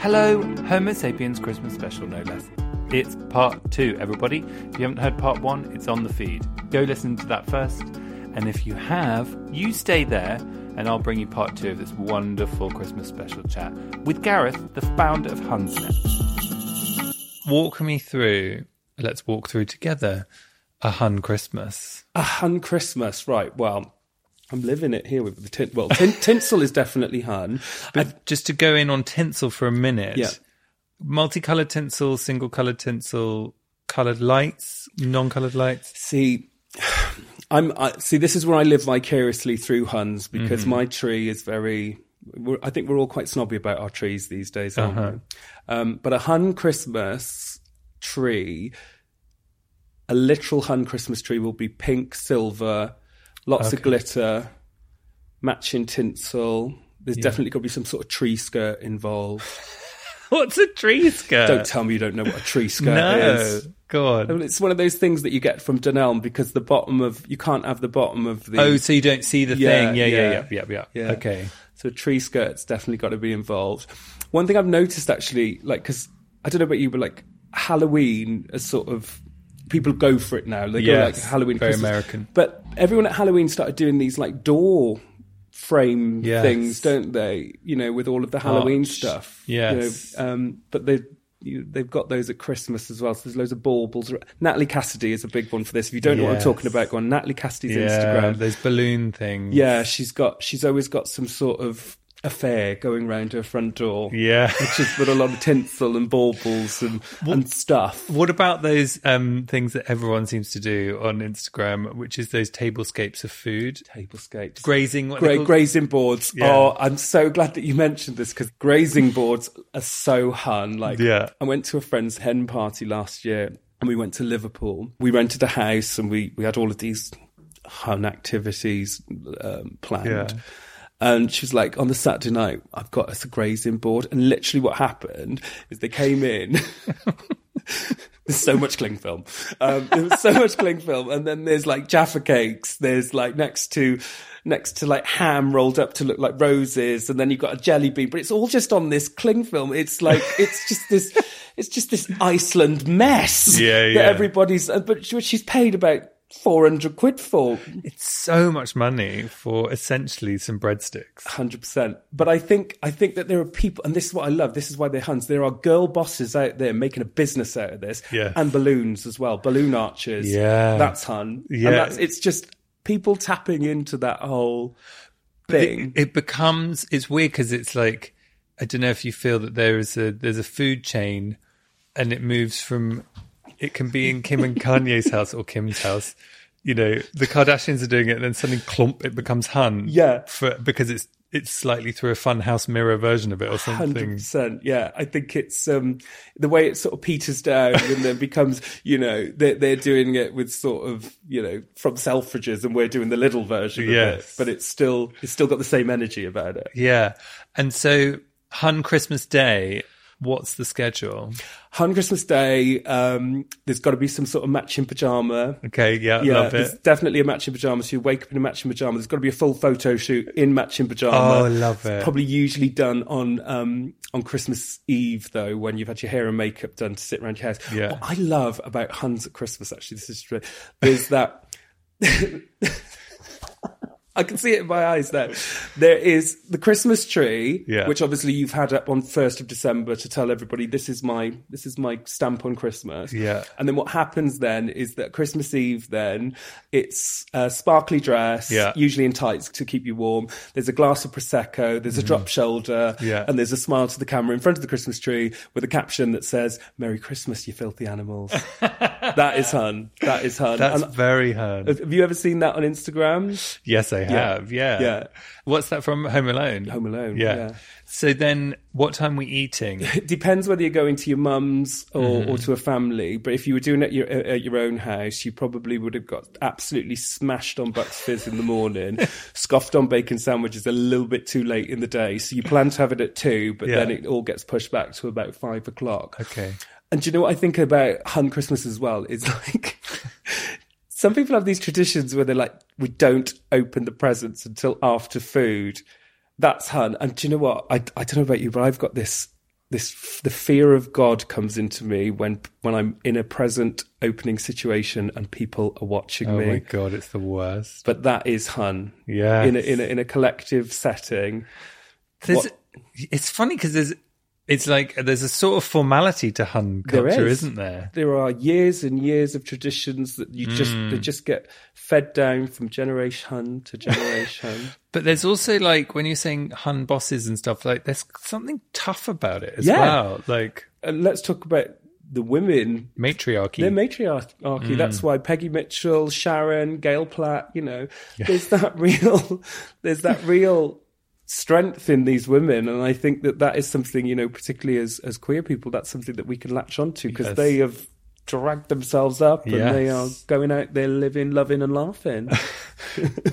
Hello, Homo Sapiens Christmas special, no less. It's part 2, everybody. If you haven't heard part 1, it's on the feed. Go listen to that first. And if you have, you stay there and I'll bring you part 2 of this wonderful Christmas special chat with Gareth, the founder of Hunsnet. Walk me through, let's walk through together, a Hun Christmas. A Hun Christmas, right, well... I'm living it here with the tinsel. Well, tinsel is definitely Hun. But just to go in on tinsel for a minute. Yeah. Multicoloured tinsel, single-coloured tinsel, coloured lights, non-coloured lights. See, this is where I live vicariously through Huns because my tree is very... I think we're all quite snobby about our trees these days, aren't we? But a Hun Christmas tree, a literal Hun Christmas tree will be pink, silver... Lots of glitter, matching tinsel. There's definitely got to be some sort of tree skirt involved. What's a tree skirt? Don't tell me you don't know what a tree skirt is. No, go on. It's one of those things that you get from Dunelm because the bottom of... You can't have the bottom of the... Oh, so you don't see the thing. Yeah. Okay. So a tree skirt's definitely got to be involved. One thing I've noticed, actually, like, because I don't know about you, but, like, Halloween is sort of... People go for it now. They go like Halloween. Very Christmas. American. But everyone at Halloween started doing these like door frame things, don't they? You know, with all of the Halloween stuff. Yes. You know, but they've got those at Christmas as well. So there's loads of baubles. Natalie Cassidy is a big one for this. If you don't know what I'm talking about, go on Natalie Cassidy's Instagram. Those balloon things. Yeah, she's always got some sort of affair going round her front door. Yeah. Which has got a lot of tinsel and baubles and stuff. What about those things that everyone seems to do on Instagram, which is those tablescapes of food? Tablescapes. Grazing. Grazing boards. Yeah. Oh, I'm so glad that you mentioned this because grazing boards are so Hun. Like, I went to a friend's hen party last year and we went to Liverpool. We rented a house and we had all of these Hun activities planned. Yeah. And she was like, on the Saturday night, I've got us a grazing board. And literally what happened is they came in. There's so much cling film. There was so much cling film. And then there's like Jaffa cakes. There's like next to like ham rolled up to look like roses. And then you've got a jelly bean. But it's all just on this cling film. It's like, it's just this Iceland mess. Yeah. That everybody's, but she's paid about... 400 quid for. It's so much money for essentially some breadsticks. 100%. But I think that there are people, and this is what I love, this is why they're Huns, there are girl bosses out there making a business out of this. Yes. And balloons as well, balloon arches. Yeah. That's Hun. Yeah. And it's just people tapping into that whole thing. It becomes, it's weird because it's like, I don't know if you feel that there's a food chain and it moves from... It can be in Kim and Kanye's house or Kim's house. You know, the Kardashians are doing it and then suddenly clomp, it becomes Hun. Yeah. Because it's slightly through a Funhouse Mirror version of it or something. 100%, yeah. I think it's the way it sort of peters down and then becomes, you know, they're doing it with sort of, you know, from Selfridges and we're doing the little version of it. But it's still got the same energy about it. Yeah. And so Hun Christmas Day... What's the schedule? Hun Christmas Day, there's got to be some sort of matching pyjama. Okay, yeah, love it. There's definitely a matching pyjama, so you wake up in a matching pyjama. There's got to be a full photo shoot in matching pyjama. Oh, love it. It's probably usually done on Christmas Eve, though, when you've had your hair and makeup done to sit around your house. Yeah. What I love about Huns at Christmas, actually, this is true, is that... I can see it in my eyes now. There is the Christmas tree, which obviously you've had up on 1st of December to tell everybody this is my stamp on Christmas. Yeah. And then what happens then is that Christmas Eve then it's a sparkly dress, usually in tights to keep you warm. There's a glass of Prosecco, there's a drop shoulder, and there's a smile to the camera in front of the Christmas tree with a caption that says, "Merry Christmas, you filthy animals." That is Hun. That is Hun. That's very Hun. Have you ever seen that on Instagram? Yes, I have. Yeah. What's that from? Home Alone. Yeah. So then what time are we eating? It depends whether you're going to your mum's or to a family. But if you were doing it at your own house, you probably would have got absolutely smashed on Bucks Fizz in the morning, scoffed on bacon sandwiches a little bit too late in the day. So you plan to have it at 2, but then it all gets pushed back to about 5 o'clock. Okay. And do you know what I think about Hun Christmas as well? It's like... Some people have these traditions where they're like, we don't open the presents until after food. That's Hun. And do you know what? I don't know about you, but I've got this the fear of God comes into me when I'm in a present opening situation and people are watching me. Oh my God, it's the worst. But that is Hun. Yeah. In a collective setting. It's funny because there's a sort of formality to Hun culture, isn't there? There are years and years of traditions that you just get fed down from generation to generation. But there's also like when you're saying Hun bosses and stuff, like there's something tough about it as well. Like, let's talk about the women matriarchy. They're matriarchy. That's why Peggy Mitchell, Sharon, Gail Platt. You know, there's that real strength in these women, and I think that is something, you know, particularly as queer people, that's something that we can latch onto because they have dragged themselves up and they are going out there living, loving and laughing.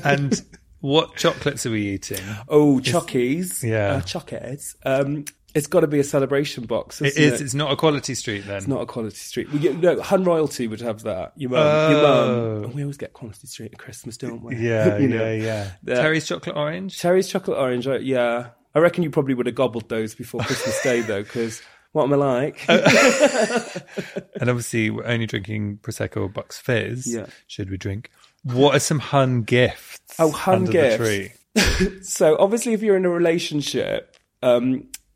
And what chocolates are we eating? Oh, Chockies. Yeah. Chockies. It's got to be a celebration box, isn't it? It is. It's not a Quality Street, then. It's not a Quality Street. No, Hun royalty would have that. Your mum. And we always get Quality Street at Christmas, don't we? Yeah, yeah. Terry's chocolate orange? Terry's chocolate orange, yeah. I reckon you probably would have gobbled those before Christmas Day, though, because... What am I like? And obviously, we're only drinking Prosecco or Bucks Fizz. Yeah. Should we drink? What are some Hun gifts? Oh, Hun gifts. The tree? So, obviously, if you're in a relationship...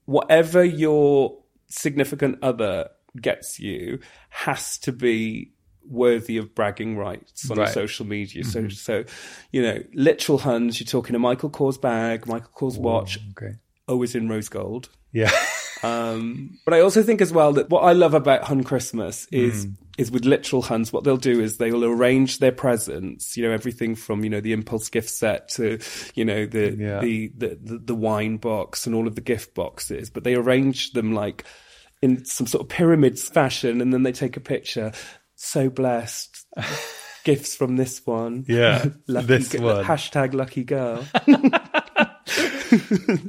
whatever your significant other gets you has to be worthy of bragging rights on social media. Mm-hmm. So, you know, literal Huns, you're talking a Michael Kors bag, Michael Kors watch, always in rose gold. Yeah. But I also think as well that what I love about Hun Christmas is with literal Huns, what they'll do is they'll arrange their presents, you know, everything from, you know, the impulse gift set to, you know, the wine box and all of the gift boxes, but they arrange them like in some sort of pyramids fashion and then they take a picture. So blessed. Gifts from this one. Yeah. This one. Hashtag lucky girl.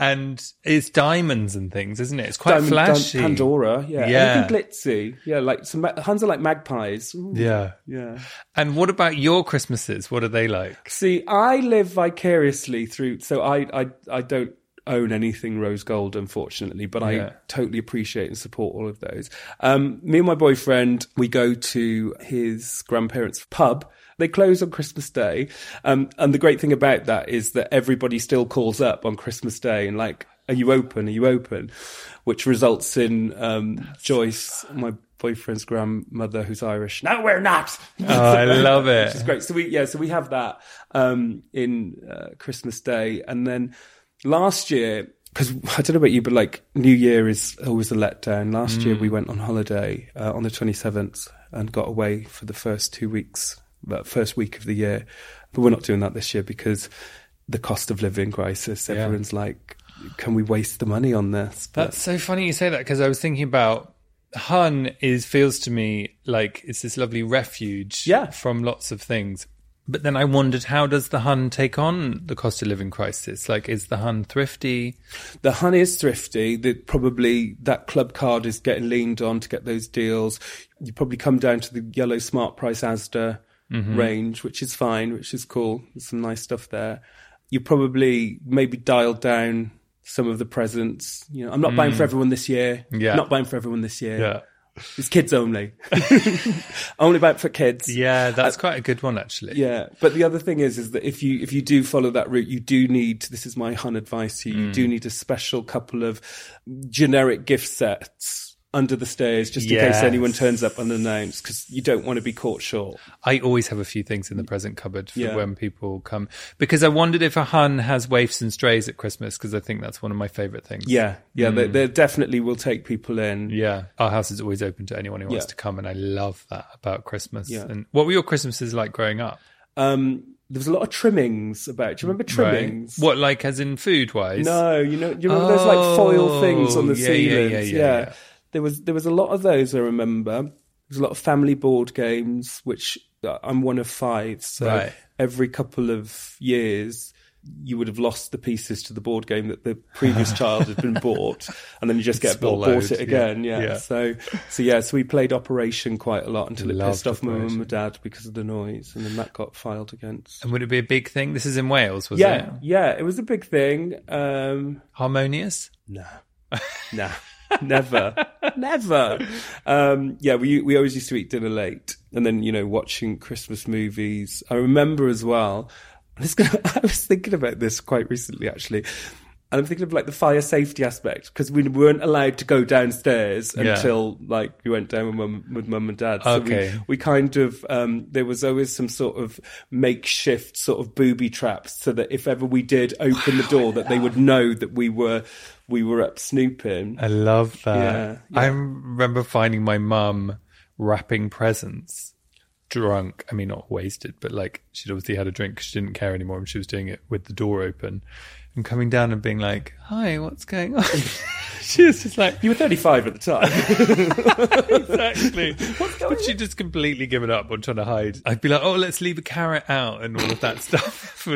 And it's diamonds and things, isn't it? It's quite flashy. Pandora, yeah. Anything glitzy. Yeah, like some Huns are like magpies. Ooh, yeah. And what about your Christmases? What are they like? See, I live vicariously through... So I don't own anything rose gold, unfortunately, but I totally appreciate and support all of those. Me and my boyfriend, we go to his grandparents' pub. They close on Christmas Day. And the great thing about that is that everybody still calls up on Christmas Day and like, are you open? Are you open? Which results in Joyce, my boyfriend's grandmother, who's Irish. No, we're not. Oh, I love it. Which is great. So we have that in Christmas Day. And then last year, because I don't know about you, but like New Year is always a letdown. Last year we went on holiday on the 27th and got away for the first 2 weeks. That first week of the year, but we're not doing that this year because the cost of living crisis. Everyone's like, can we waste the money on this? But that's so funny you say that because I was thinking about Hun feels to me like it's this lovely refuge from lots of things. But then I wondered, how does the Hun take on the cost of living crisis? Like, is the Hun thrifty? The Hun is thrifty. Probably that club card is getting leaned on to get those deals. You probably come down to the yellow smart price Asda range, which is fine, which is cool. There's some nice stuff there. You probably maybe dialed down some of the presents. You know, I'm not buying for everyone this year. Yeah. It's kids only. Only about for kids. Yeah, that's quite a good one, actually. Yeah, but the other thing is that if you do follow that route, you do need, this is my hun advice to you, you do need a special couple of generic gift sets under the stairs, just in case anyone turns up unannounced, because you don't want to be caught short. I always have a few things in the present cupboard for when people come, because I wondered if a hun has waifs and strays at Christmas, because I think that's one of my favourite things. Yeah, they definitely will take people in. Yeah, our house is always open to anyone who wants to come, and I love that about Christmas. Yeah. And what were your Christmases like growing up? There was a lot of trimmings about. Do you remember trimmings? Right. What, like as in food-wise? No, you remember those like foil things on the ceilings? Yeah. There was a lot of those, I remember. There was a lot of family board games, which I'm one of five. So every couple of years, you would have lost the pieces to the board game that the previous child had been bought. And then you just get bought it again. Yeah. So we played Operation quite a lot until it pissed off my mum and dad because of the noise. And then that got filed against. And would it be a big thing? This is in Wales, was it? Yeah, it was a big thing. Harmonious? No. Never. We always used to eat dinner late, and then watching Christmas movies. I remember as well. I was thinking about this quite recently, actually, and I'm thinking of like the fire safety aspect, because we weren't allowed to go downstairs until like we went down with mum and dad. Okay. So we kind of there was always some sort of makeshift sort of booby traps, so that if ever we did open the door, that they would know that we were up snooping. I love that. Yeah. I remember finding my mum wrapping presents drunk. I mean, not wasted, but like she'd obviously had a drink because she didn't care anymore, and she was doing it with the door open and coming down and being like, "Hi, what's going on?" She was just like, "You were 35 at the time." Exactly. What's going on? But she'd just completely given up on trying to hide. I'd be like, "Oh, let's leave a carrot out," and all of that stuff.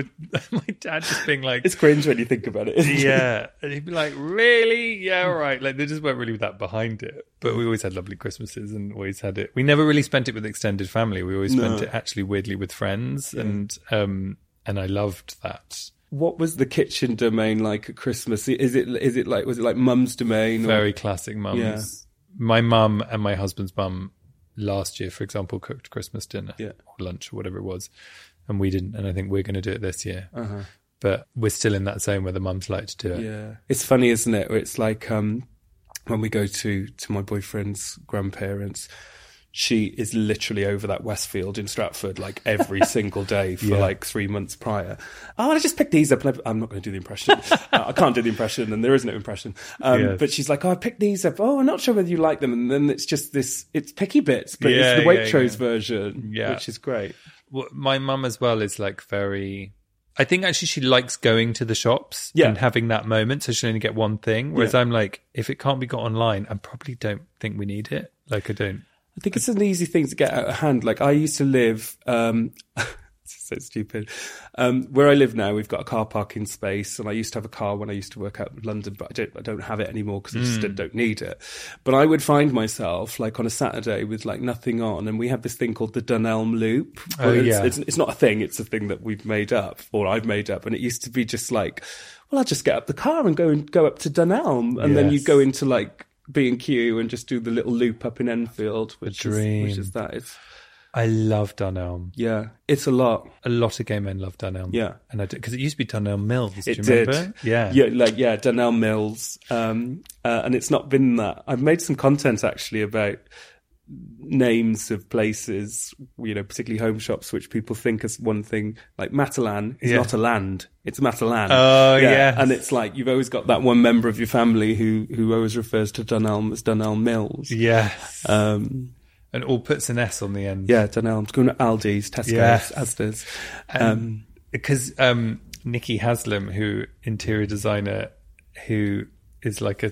My dad just being like... It's cringe when you think about it, isn't it? Yeah. And he'd be like, "Really? Yeah, all right." Like, they just weren't really that behind it. But we always had lovely Christmases and always had it. We never really spent it with extended family. We always spent it actually weirdly with friends. Yeah. And I loved that. What was the kitchen domain like at Christmas? Was it like mum's domain? Very classic mum's. Yeah. My mum and my husband's mum last year, for example, cooked Christmas dinner or lunch or whatever it was, and we didn't. And I think we're going to do it this year. Uh-huh. But we're still in that zone where the mums like to do it. Yeah, it's funny, isn't it? It's like when we go to my boyfriend's grandparents. She is literally over that Westfield in Stratford like every single day for like 3 months prior. Oh, I just picked these up. I'm not going to do the impression. I can't do the impression, and there is no impression. But she's like, "Oh, I picked these up. Oh, I'm not sure whether you like them." And then it's just this, it's picky bits, but it's the Waitrose version, which is great. Well, my mum as well is like very... I think actually she likes going to the shops and having that moment, so she'll only get one thing. Whereas I'm like, if it can't be got online, I probably don't think we need it. Like, I think it's an easy thing to get out of hand. Like, I used to live, it's so stupid. Where I live now, we've got a car parking space, and I used to have a car when I used to work out in London, but I don't have it anymore because I just don't need it. But I would find myself like on a Saturday with like nothing on, and we have this thing called the Dunelm loop. It's not a thing; it's a thing that we've made up, or I've made up, and it used to be just like, well, I'll just get up the car and go up to Dunelm, and then you go into like B&Q and just do the little loop up in Enfield, which is that. I love Dunelm. Yeah, it's a lot. A lot of gay men love Dunelm. Yeah, and I do, because it used to be Dunelm Mills. Do you remember? Yeah, Dunelm Mills. And it's not been that. I've made some content actually about names of places, particularly home shops, which people think is one thing. Like Matalan is not a land; it's Matalan. Oh yeah, and it's like you've always got that one member of your family who always refers to Dunelm as Dunelm Mills. Yes, and all puts an S on the end. Yeah, Dunelm. It's going to Aldi's, Tesco's, Asda's, because Nicky Haslam, who interior designer, who is like a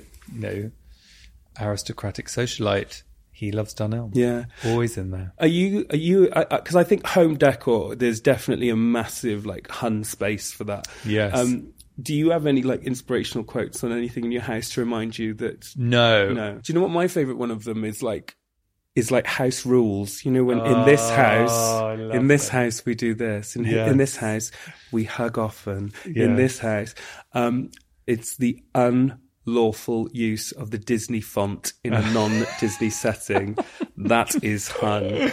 aristocratic socialite. He loves Dunelm. Yeah. Always in there. Are you, because I think home decor, there's definitely a massive like hun space for that. Yes. Do you have any like inspirational quotes on anything in your house to remind you that? No. Do you know what my favourite one of them is like? Is like house rules. When in this house we do this. In this house we hug often. Yeah. In this house, it's the un. lawful use of the Disney font in a non-Disney setting. That is Hun.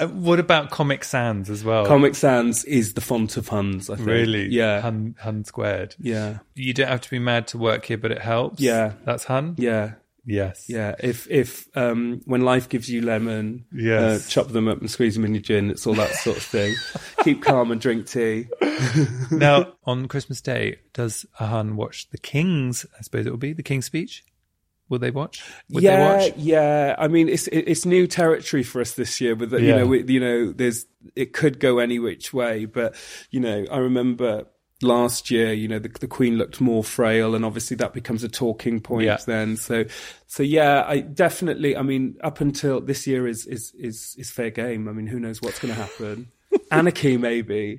What about Comic Sans as well? Comic Sans is the font of Huns, I think. Really? Yeah. Hun squared. Yeah. You don't have to be mad to work here, but it helps. Yeah. That's Hun? Yeah. Yes. Yeah. If when life gives you lemon, yes, chop them up and squeeze them in your gin. It's all that sort of thing. Keep calm and drink tea. Now, on Christmas Day, does a Hun watch the King's? I suppose it will be the King's Speech. Will they watch? Yeah. I mean, it's new territory for us this year. But it could go any which way. But I remember last year, the Queen looked more frail, and obviously that becomes a talking point then. So, I definitely, I mean, up until this year is fair game. I mean, who knows what's going to happen? Anarchy, maybe.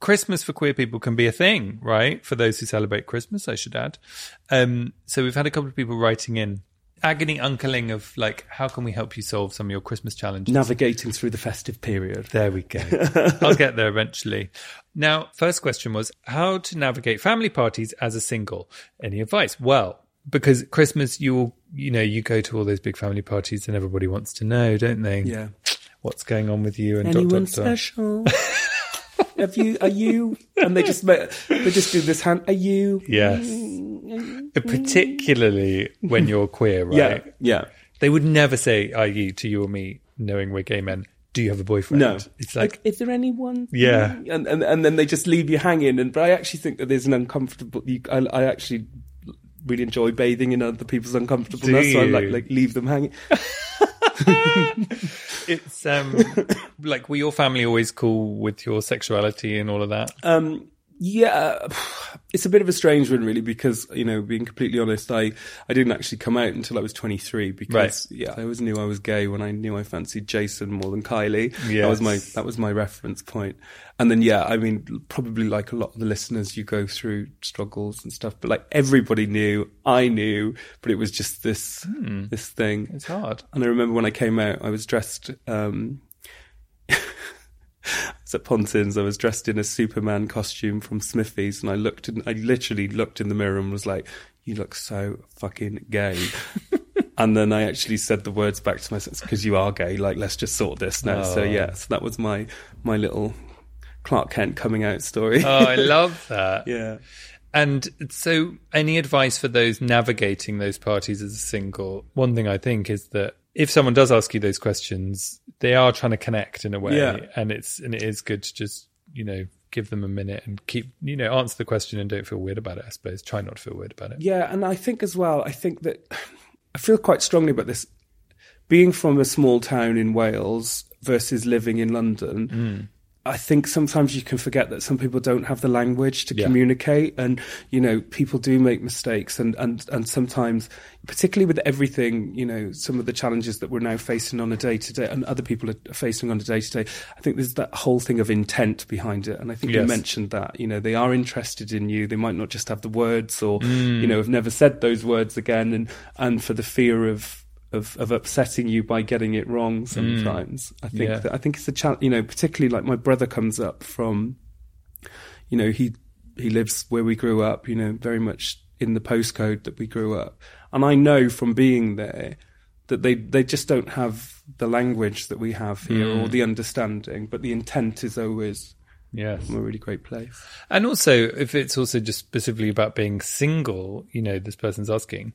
Christmas for queer people can be a thing, right? For those who celebrate Christmas, I should add. So we've had a couple of people writing in, agony uncling of how can we help you solve some of your Christmas challenges? Navigating through the festive period. There we go. I'll get there eventually. Now, first question was how to navigate family parties as a single. Any advice? Well, because Christmas, you go to all those big family parties and everybody wants to know, don't they? Yeah. What's going on with you? And anyone special? Are you? And they just do this hand. Are you? Yes. Particularly when you're queer, right? Yeah. They would never say, "Are you?" to you or me, knowing we're gay men. Do you have a boyfriend? No. It's like, is there anyone? Yeah. And then they just leave you hanging. But I actually think that there's an uncomfortable. I actually really enjoy bathing in other people's uncomfortableness. So I like leave them hanging. It's were your family always cool with your sexuality and all of that? Yeah, it's a bit of a strange one really, because being completely honest, I didn't actually come out until I was 23 because I always knew I was gay when I knew I fancied Jason more than Kylie. Yes. That was my reference point. And then probably like a lot of the listeners, you go through struggles and stuff, but everybody knew, I knew, but it was just this thing. It's hard. And I remember when I came out, I was dressed at Pontins, I was dressed in a Superman costume from Smithies, and I literally looked in the mirror and was like, "You look so fucking gay." And then I actually said the words back to myself, "Because you are gay. Let's just sort this now." Oh. So so that was my little Clark Kent coming out story. Oh, I love that. Yeah. And so, any advice for those navigating those parties as a single? One thing I think is that if someone does ask you those questions, they are trying to connect in a way, and it is good to just give them a minute and keep answer the question and don't feel weird about it. I suppose try not to feel weird about it. Yeah, and I think as well, I feel quite strongly about this. Being from a small town in Wales versus living in London. Mm. I think sometimes you can forget that some people don't have the language to communicate, and people do make mistakes, and sometimes, particularly with everything, some of the challenges that we're now facing on a day to day, and other people are facing on a day to day. I think there's that whole thing of intent behind it, and I think you mentioned that they are interested in you. They might not just have the words, or have never said those words again, and for the fear of upsetting you by getting it wrong sometimes. I think it's a challenge, particularly like my brother comes up from you know, he lives where we grew up, you know, very much in the postcode that we grew up. And I know from being there that they just don't have the language that we have here or the understanding, but the intent is always from a really great place. And also, if it's also just specifically about being single, you know, this person's asking,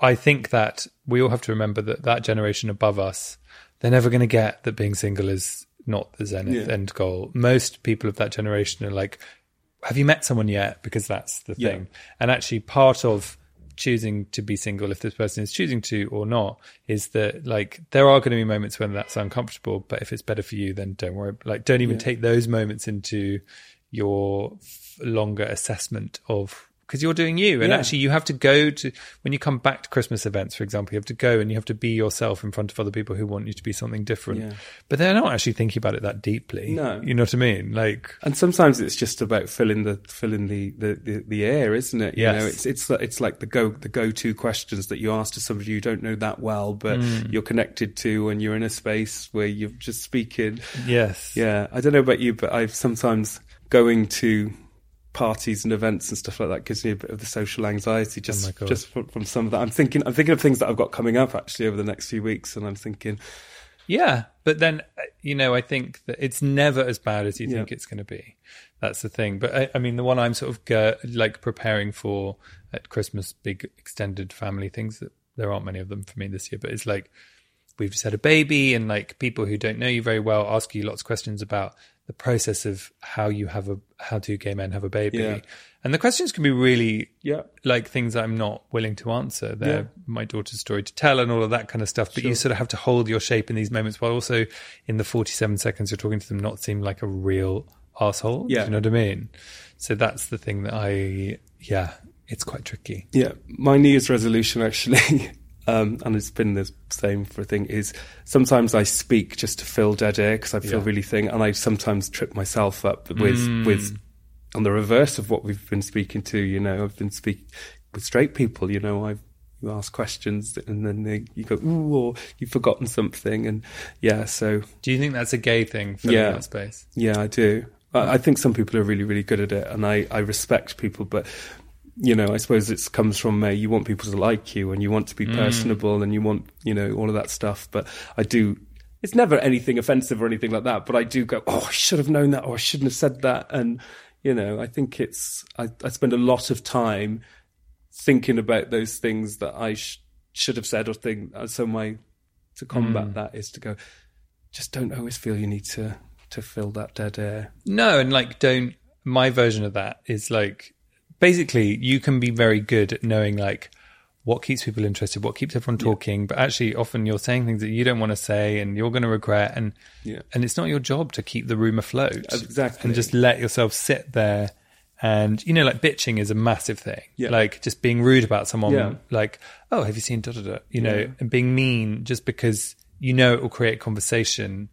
I think that we all have to remember that that generation above us, they're never going to get that being single is not the zenith end goal. Most people of that generation are like, have you met someone yet? Because that's the thing. And actually part of choosing to be single, if this person is choosing to or not, is that, like, there are going to be moments when that's uncomfortable, but if it's better for you, then don't worry. Like, don't even take those moments into your longer assessment of, because you're doing you. And actually you have to go to, when you come back to Christmas events, for example, you have to go and you have to be yourself in front of other people who want you to be something different. But they're not actually thinking about it that deeply. No. You know what I mean? Like, and sometimes it's just about filling the air, isn't it? You know, it's like the go-to questions that you ask to somebody you don't know that well, but you're connected to, and you're in a space where you're just speaking. Yeah. I don't know about you, but I've sometimes going to parties and events and stuff like that gives me a bit of the social anxiety just from some of that. I'm thinking of things that I've got coming up actually over the next few weeks, and I'm thinking, but then, you know, I think that it's never as bad as you think it's going to be. That's the thing. But I mean, the one I'm sort of like preparing for at Christmas, big extended family things, that there aren't many of them for me this year, but it's like, we've just had a baby, and like people who don't know you very well ask you lots of questions about the process of how do gay men have a baby. And the questions can be really like things that I'm not willing to answer. They're my daughter's story to tell and all of that kind of stuff. But you sort of have to hold your shape in these moments, while also in the 47 seconds you're talking to them not seem like a real asshole. Do you know what I mean? So that's the thing that it's quite tricky. My New Year's resolution actually and it's been the same for a thing, is sometimes I speak just to fill dead air because I feel really thin, and I sometimes trip myself up with on the reverse of what we've been speaking to. You know, I've been speaking with straight people, you know, you ask questions and then you go, ooh, or you've forgotten something. And so. Do you think that's a gay thing, filling that space? Yeah, I do. I think some people are really, really good at it, and I respect people, but you know, I suppose it comes from you want people to like you, and you want to be personable, and you want, you know, all of that stuff. But I do, it's never anything offensive or anything like that, but I do go, oh, I should have known that, or I shouldn't have said that. And, you know, I think I spend a lot of time thinking about those things that I should have said or think. So to combat that is to go, just don't always feel you need to fill that dead air. No, and like, my version of that is like, basically, you can be very good at knowing, like, what keeps people interested, what keeps everyone talking, but actually often you're saying things that you don't want to say and you're going to regret, and it's not your job to keep the room afloat. Exactly. And just let yourself sit there. And, you know, like, bitching is a massive thing. Yeah. Like, just being rude about someone, like, oh, have you seen da-da-da, you know, and being mean just because you know it will create conversation,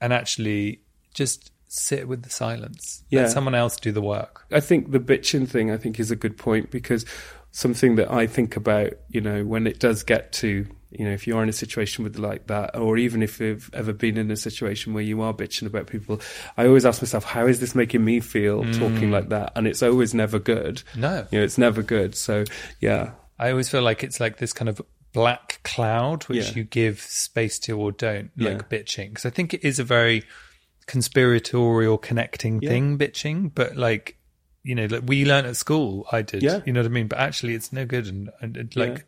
and actually just sit with the silence. Let someone else do the work. I think the bitching thing, I think, is a good point, because something that I think about, you know, when it does get to, you know, if you are in a situation with like that, or even if you've ever been in a situation where you are bitching about people, I always ask myself, how is this making me feel talking like that? And it's always never good. No. You know, it's never good. So, yeah. I always feel like it's like this kind of black cloud, which you give space to or don't, like bitching. Because I think it is a very conspiratorial connecting thing, bitching, but like, you know, like we learned at school, I did, you know what I mean? But actually it's no good, and like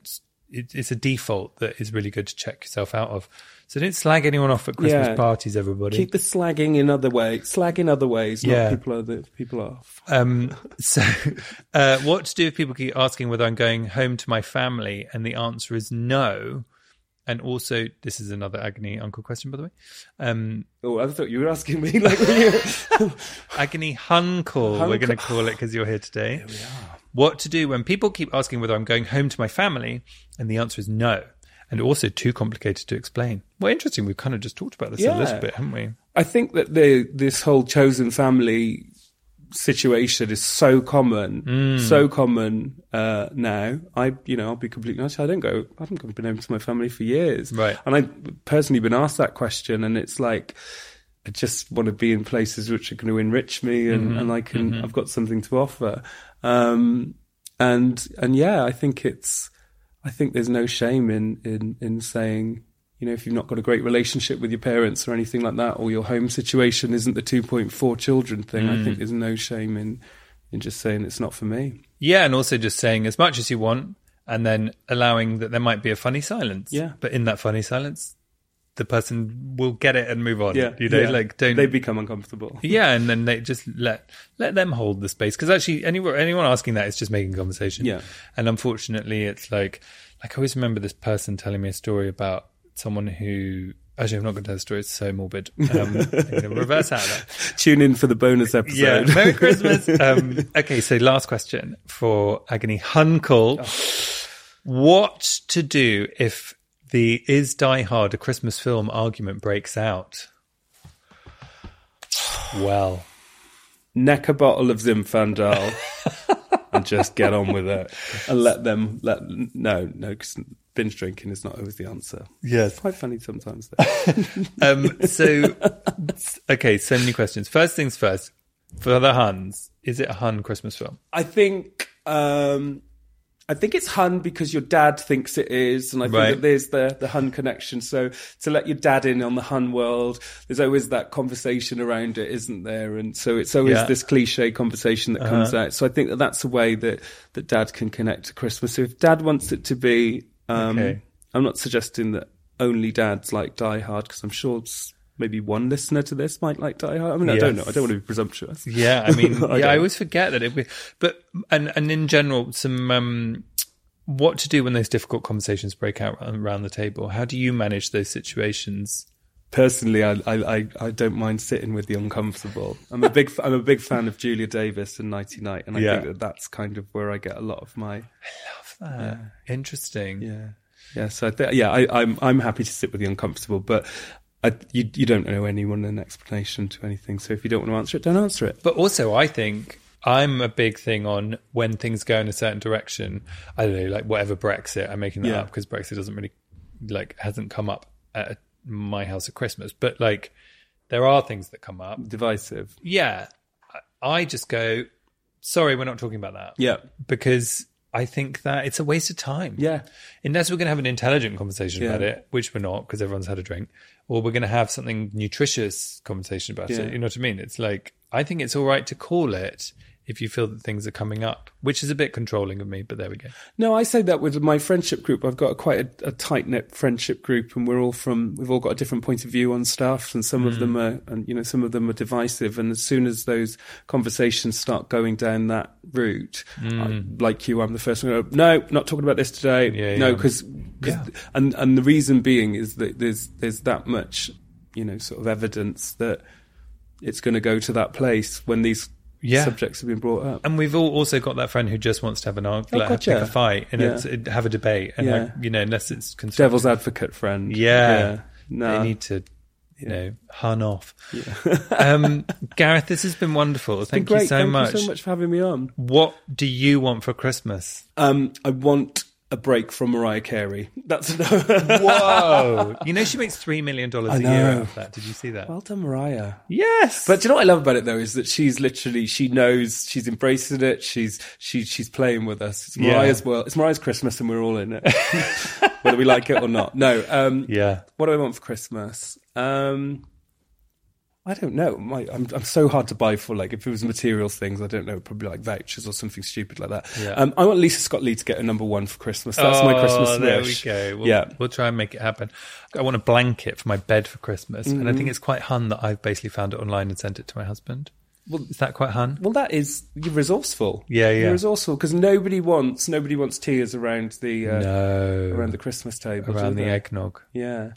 it's a default that is really good to check yourself out of. So don't slag anyone off at Christmas parties, everybody. Keep the slagging in other ways. Slag in other ways, not people off. So what to do if people keep asking whether I'm going home to my family, and the answer is no. And also, this is another agony uncle question, by the way. I thought you were asking me. Like, agony hunkle, we're going to call it, because you're here today. Here we are. What to do when people keep asking whether I'm going home to my family, and the answer is no. And also too complicated to explain. Well, interesting. We've kind of just talked about this a little bit, haven't we? I think that this whole chosen family situation is so common now. I'll be completely honest, I haven't been home to my family for years, right? And I've personally been asked that question, and it's like, I just want to be in places which are going to enrich me, and, and I can, I've got something to offer. And yeah, I think it's, I think there's no shame in saying, you know, if you've not got a great relationship with your parents or anything like that, or your home situation isn't the 2.4 children thing, I think there's no shame in just saying it's not for me. Yeah, and also just saying as much as you want, and then allowing that there might be a funny silence. Yeah. But in that funny silence, the person will get it and move on. Yeah. You know, like don't... They become uncomfortable. Yeah, and then they just let them hold the space. Because actually, anyone asking that is just making conversation. Yeah. And unfortunately, it's like I always remember this person telling me a story about someone who... Actually, I'm not going to tell the story. It's so morbid. I'm going to reverse out of that. Tune in for the bonus episode. Yeah, Merry Christmas. Okay, so last question for Agony Hunkle. What to do if the Is Die Hard a Christmas Film argument breaks out? Well. Neck a bottle of Zinfandel and just get on with it. And let them... No, because... binge drinking is not always the answer. Yes. It's quite funny sometimes, though. Okay, so many questions. First things first, for the Huns, is it a Hun Christmas film? I think it's Hun because your dad thinks it is, and I think that there's the Hun connection. So to let your dad in on the Hun world, there's always that conversation around it, isn't there? And so it's always this cliche conversation that comes out. So I think that that's a way that dad can connect to Christmas. So if dad wants it to be... I'm not suggesting that only dads like Die Hard, because I'm sure maybe one listener to this might like Die Hard. I mean, yes. I don't know. I don't want to be presumptuous. Yeah, I mean, I always forget that. But in general, some what to do when those difficult conversations break out around the table. How do you manage those situations? Personally, I don't mind sitting with the uncomfortable. I'm a big fan of Julia Davis and Nighty Night, and I think that's kind of where I get a lot of my. I love that. Yeah. Interesting. Yeah, yeah. So I'm happy to sit with the uncomfortable, but you don't owe anyone an explanation to anything. So if you don't want to answer it, don't answer it. But also, I think. I'm a big thing on when things go in a certain direction. I don't know, like whatever Brexit. I'm making that up because Brexit doesn't really hasn't come up at a my house at Christmas, but there are things that come up divisive. I just go, sorry, we're not talking about that, because I think that it's a waste of time, unless we're going to have an intelligent conversation about it, which we're not because everyone's had a drink, or we're going to have something nutritious conversation about it. You know what I mean? It's I think it's all right to call it if you feel that things are coming up, which is a bit controlling of me, but there we go. No, I say that with my friendship group. I've got quite a tight-knit friendship group, and we've all got a different point of view on stuff, and some of them are, and some of them are divisive. And as soon as those conversations start going down that route, I'm the first one to go, no, not talking about this today. Yeah, no, because and the reason being is that there's that much, sort of evidence that it's going to go to that place when these. Yeah. Subjects have been brought up, and we've all also got that friend who just wants to have an argument, pick a fight, and have a debate, and unless it's constructive. Devil's advocate friend, no, they need to, hun off. Gareth, this has been wonderful. Thank you so much for having me on. What do you want for Christmas? I want a break from Mariah Carey. That's whoa. She makes $3 million a year out of that. Did you see that? Well done, Mariah. Yes. But you know what I love about it though is that she's literally, she knows, she's embracing it. She's playing with us. It's Mariah's world. It's Mariah's Christmas, and we're all in it, whether we like it or not. No. What do I want for Christmas? I don't know. I'm so hard to buy for. If it was materials things, I don't know, probably vouchers or something stupid like that. Yeah. I want Lisa Scott Lee to get a #1 for Christmas. That's my Christmas wish. There we go. We'll try and make it happen. I want a blanket for my bed for Christmas, and I think it's quite Hun that I've basically found it online and sent it to my husband. Well, is that quite Hun? Well, that is, you're resourceful. Yeah. You're resourceful because nobody wants tears around the around the Christmas table, around the eggnog. Yeah.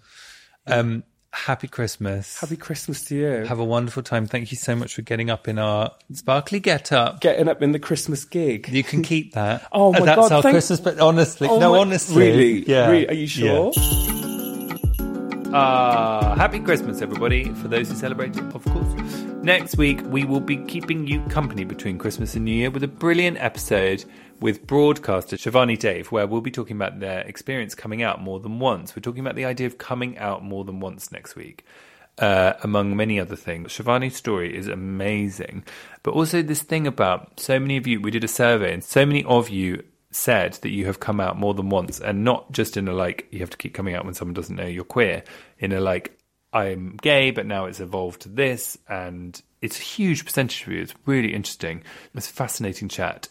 Happy Christmas. Happy Christmas to you. Have a wonderful time. Thank you so much for getting up in our sparkly get-up. Getting up in the Christmas gig. You can keep that. Oh, my God. That's our Christmas, but honestly. Honestly. Really? Yeah. Really? Are you sure? Happy Christmas, everybody, for those who celebrate it, of course. Next week, we will be keeping you company between Christmas and New Year with a brilliant episode with broadcaster Shivani Dave, where we'll be talking about their experience coming out more than once. We're talking about the idea of coming out more than once next week. among many other things. Shivani's story is amazing. But also this thing about so many of you, we did a survey and so many of you said that you have come out more than once, and not just in a like, you have to keep coming out when someone doesn't know you're queer, in a like, I'm gay, but now it's evolved to this, and it's a huge percentage for you. It's really interesting. It's a fascinating chat.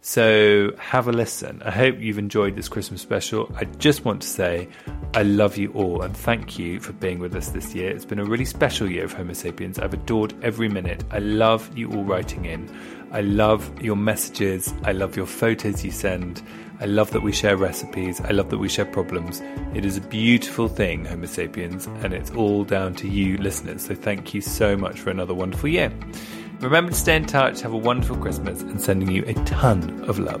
So have a listen. I hope you've enjoyed this Christmas special. I just want to say I love you all and thank you for being with us this year. It's been a really special year of Homo Sapiens. I've adored every minute. I love you all writing in. I love your messages. I love your photos you send. I love that we share recipes. I love that we share problems. It is a beautiful thing, Homo Sapiens, and it's all down to you listeners. So thank you so much for another wonderful year. Remember to stay in touch, have a wonderful Christmas, and sending you a ton of love.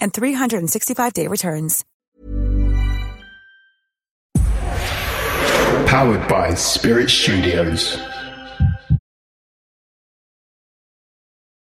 and 365-day returns. Powered by Spirit Studios.